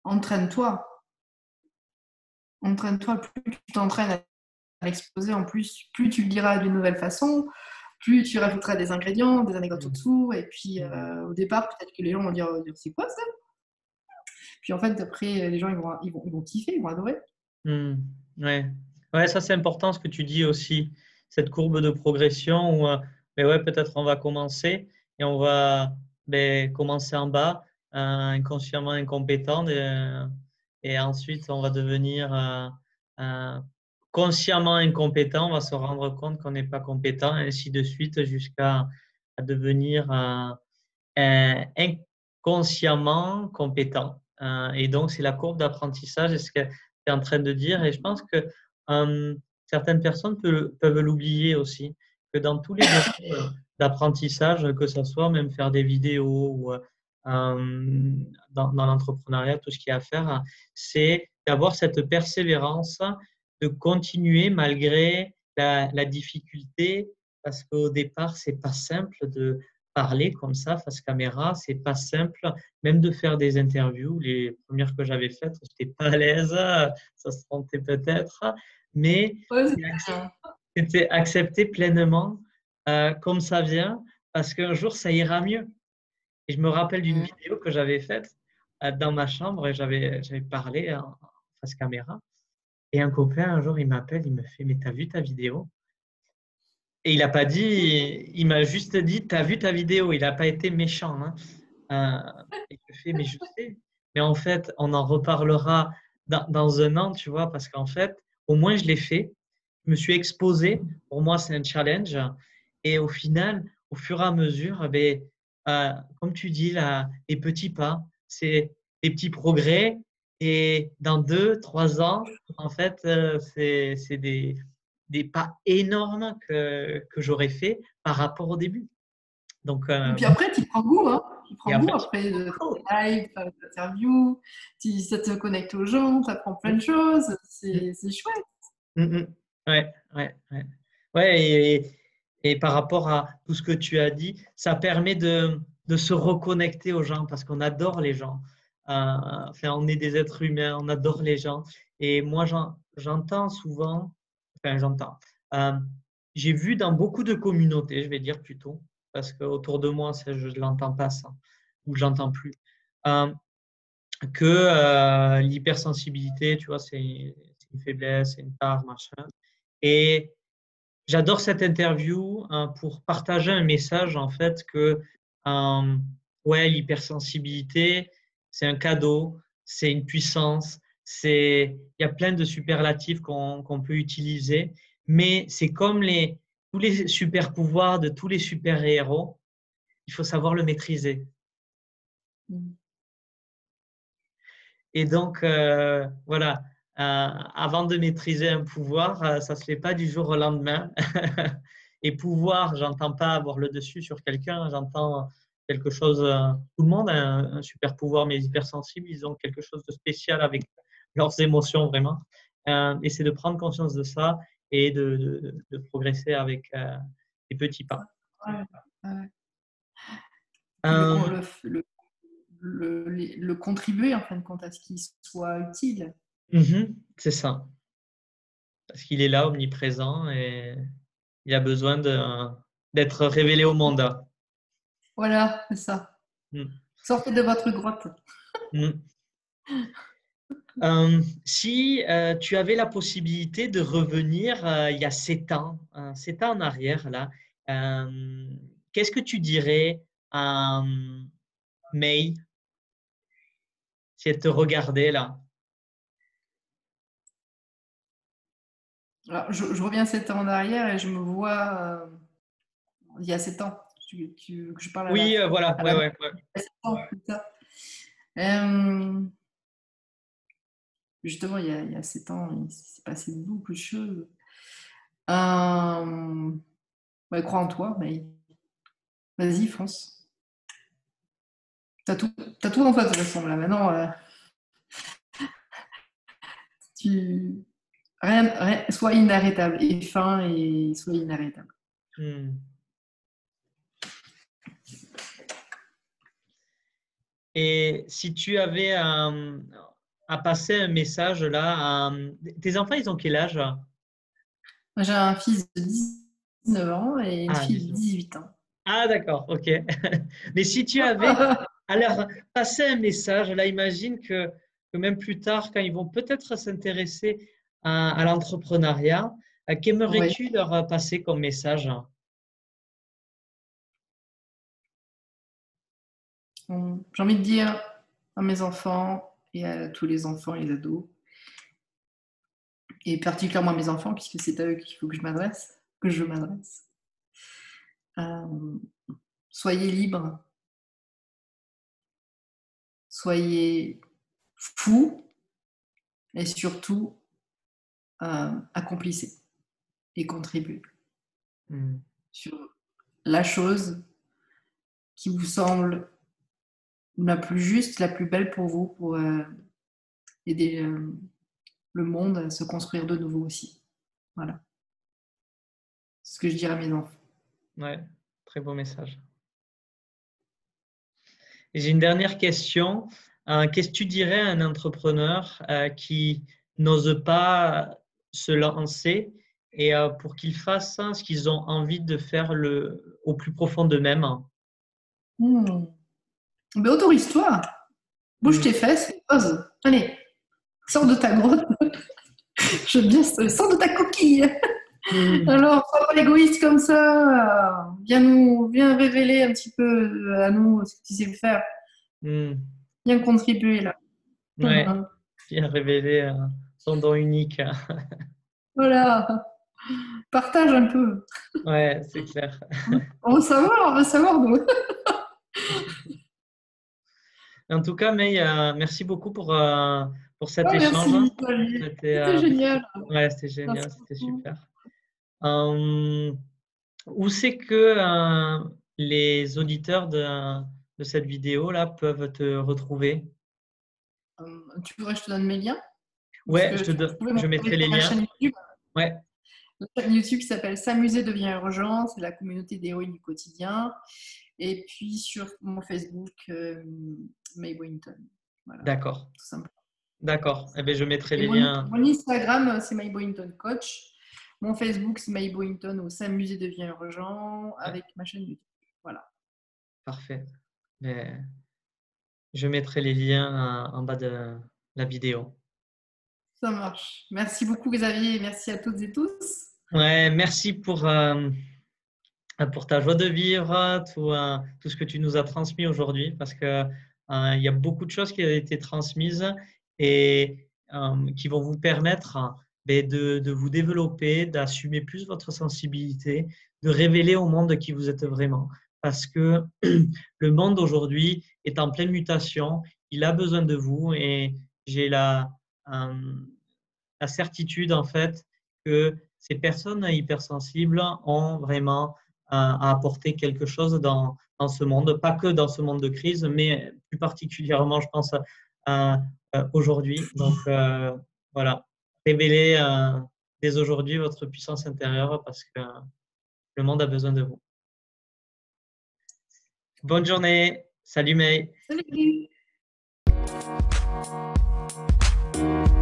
entraîne-toi. Entraîne-toi, plus tu t'entraînes à l'exposer, en plus, plus tu le diras d'une nouvelle façon, plus tu rajouteras des ingrédients, des anecdotes autour. Et puis, euh, au départ, peut-être que les gens vont dire, c'est quoi ça ? Puis en fait, après, les gens, ils vont, ils vont, ils vont kiffer, ils vont adorer. Mmh, ouais. ouais, ça c'est important ce que tu dis aussi, cette courbe de progression où euh, mais ouais, peut-être on va commencer et on va ben, commencer en bas, euh, inconsciemment incompétent, et, euh, et ensuite on va devenir euh, euh, consciemment incompétent, on va se rendre compte qu'on n'est pas compétent, et ainsi de suite jusqu'à à devenir euh, euh, inconsciemment compétent. Euh, et donc c'est la courbe d'apprentissage. Est-ce que en train de dire, et je pense que euh, certaines personnes pe- peuvent l'oublier aussi, que dans tous les domaines d'apprentissage, que ce soit même faire des vidéos ou euh, dans, dans l'entrepreneuriat, tout ce qu'il y a à faire, c'est d'avoir cette persévérance de continuer malgré la, la difficulté, parce qu'au départ, c'est pas simple de parler comme ça face caméra, c'est pas simple, même de faire des interviews. Les premières que j'avais faites, j'étais pas à l'aise, ça se sentait peut-être, mais c'était accepté pleinement euh, comme ça vient, parce qu'un jour ça ira mieux. Et je me rappelle d'une mmh. vidéo que j'avais faite euh, dans ma chambre, et j'avais, j'avais parlé en, en face caméra, et un copain un jour il m'appelle, il me fait « mais t'as vu ta vidéo ?» Et il n'a pas dit, il m'a juste dit, t'as vu ta vidéo, il n'a pas été méchant. Hein. Euh, et je fais, mais je sais, mais en fait, on en reparlera dans, dans un an, tu vois, parce qu'en fait, au moins je l'ai fait, je me suis exposé, pour moi c'est un challenge, et au final, au fur et à mesure, ben, euh, comme tu dis, là, les petits pas, c'est les petits progrès, et dans deux, trois ans, en fait, euh, c'est, c'est des... des pas énormes que, que j'aurais fait par rapport au début. Donc, euh, et puis après, tu prends goût. Hein. Tu prends goût après le live, l'interview, ça te connecte aux gens, ça prend plein de choses. C'est, c'est chouette. Mm-hmm. Ouais, ouais, ouais. ouais et, et par rapport à tout ce que tu as dit, ça permet de, de se reconnecter aux gens, parce qu'on adore les gens. Euh, enfin, on est des êtres humains, on adore les gens. Et moi, j'en, j'entends souvent Enfin, j'entends. Euh, j'ai vu dans beaucoup de communautés, je vais dire plutôt, parce qu'autour de moi, ça, je ne l'entends pas, ça, ou je ne l'entends plus, euh, que euh, l'hypersensibilité, tu vois, c'est, c'est une faiblesse, c'est une part, machin. Et j'adore cette interview hein, pour partager un message, en fait, que euh, ouais, l'hypersensibilité, c'est un cadeau, c'est une puissance. C'est, il y a plein de superlatifs qu'on, qu'on peut utiliser, mais c'est comme les, tous les super pouvoirs de tous les super héros, il faut savoir le maîtriser. Et donc, euh, voilà, euh, avant de maîtriser un pouvoir, euh, ça ne se fait pas du jour au lendemain. Et pouvoir, j'entends pas avoir le dessus sur quelqu'un, j'entends quelque chose, euh, tout le monde a un, un super pouvoir, mais hypersensibles, ils ont quelque chose de spécial avec leurs émotions vraiment. Euh, et c'est de prendre conscience de ça et de, de, de progresser avec euh, des petits pas. Ouais, ouais. Euh, le, le, le, le, le contribuer en fin de compte à ce qu'il soit utile. Mm-hmm, c'est ça. Parce qu'il est là, omniprésent, et il a besoin de, d'être révélé au monde. Voilà, c'est ça. Mm. Sortez de votre grotte. Mm. Euh, si euh, tu avais la possibilité de revenir euh, il y a sept ans, euh, sept ans en arrière, là, euh, qu'est-ce que tu dirais à euh, May si elle te regardait là? Alors, je, je reviens sept ans en arrière et je me vois euh, il y a sept ans. Tu, tu, que je parle à oui, la, euh, voilà. À ouais, la, ouais, ouais. Il y a sept ans, ouais. C'est ça. Euh, Justement, il y, a, il y a sept ans, il s'est passé beaucoup de choses. Euh, ouais, crois en toi, mais vas-y, fonce. T'as tout, t'as tout en toi, de toute façon, là. Maintenant, euh... tu... rien, rien... sois inarrêtable et fin et sois inarrêtable. Hmm. Et si tu avais un... Euh... à passer un message là à... Tes enfants, ils ont quel âge? J'ai un fils de dix-neuf ans et une ah, fille de dix-huit ans. Ah d'accord, ok. Mais si tu avais à leur passer un message, là, imagine que, que même plus tard, quand ils vont peut-être s'intéresser à, à l'entrepreneuriat, qu'aimerais-tu oui. leur passer comme message? J'ai envie de dire à mes enfants et à tous les enfants et les ados, et particulièrement à mes enfants, puisque c'est à eux qu'il faut que je m'adresse, que je m'adresse. Euh, soyez libres, soyez fous, et surtout euh, accomplissez et contribuez mmh. sur la chose qui vous semble la plus juste, la plus belle pour vous, pour euh, aider euh, le monde à se construire de nouveau aussi. Voilà. C'est ce que je dirais à mes enfants. Ouais, très beau message. Et j'ai une dernière question. Euh, qu'est-ce que tu dirais à un entrepreneur euh, qui n'ose pas se lancer et euh, pour qu'il fasse hein, ce qu'ils ont envie de faire le, au plus profond d'eux-mêmes? Mmh. Mais autorise-toi, bouge tes fesses, ose, allez, sors de ta grotte, je veux bien, sors de ta coquille. Mm. Alors, sois pas égoïste comme ça, viens nous, viens révéler un petit peu à nous ce que tu sais faire, mm. viens contribuer là. Ouais. Voilà. Viens révéler euh, ton don unique. Voilà, partage un peu. Ouais, c'est clair. On veut savoir, on veut savoir nous. En tout cas, May, euh, merci beaucoup pour, euh, pour cet oh, échange. Merci, c'était, c'était euh, génial. Ouais, c'était génial, merci c'était beaucoup. Super. Euh, où c'est que euh, les auditeurs de, de cette vidéo-là peuvent te retrouver? euh, Tu voudrais que je te donne mes liens? Ouais, je, te don... je mettrai les liens. Ouais. La chaîne YouTube qui s'appelle S'amuser devient urgent, c'est la communauté d'héroïnes du quotidien. Et puis sur mon Facebook, euh, May Boynton. Voilà, d'accord. Tout simplement. D'accord. Eh bien, je mettrai et les mon, liens. Mon Instagram, c'est May Boynton Coach. Mon Facebook, c'est May Boynton au S'amuser devient urgent avec ouais. ma chaîne YouTube. Voilà. Parfait. Mais je mettrai les liens en bas de la vidéo. Ça marche. Merci beaucoup, Xavier. Merci à toutes et tous. Ouais, merci pour. Euh... pour ta joie de vivre, tout, euh, tout ce que tu nous as transmis aujourd'hui, parce qu'il euh, y a beaucoup de choses qui ont été transmises et euh, qui vont vous permettre euh, de, de vous développer, d'assumer plus votre sensibilité, de révéler au monde qui vous êtes vraiment. Parce que le monde aujourd'hui est en pleine mutation, il a besoin de vous et j'ai la, euh, la certitude en fait que ces personnes hypersensibles ont vraiment à apporter quelque chose dans, dans ce monde, pas que dans ce monde de crise, mais plus particulièrement, je pense, euh, euh, aujourd'hui. Donc, euh, voilà, révélez euh, dès aujourd'hui votre puissance intérieure parce que le monde a besoin de vous. Bonne journée. Salut May. Salut.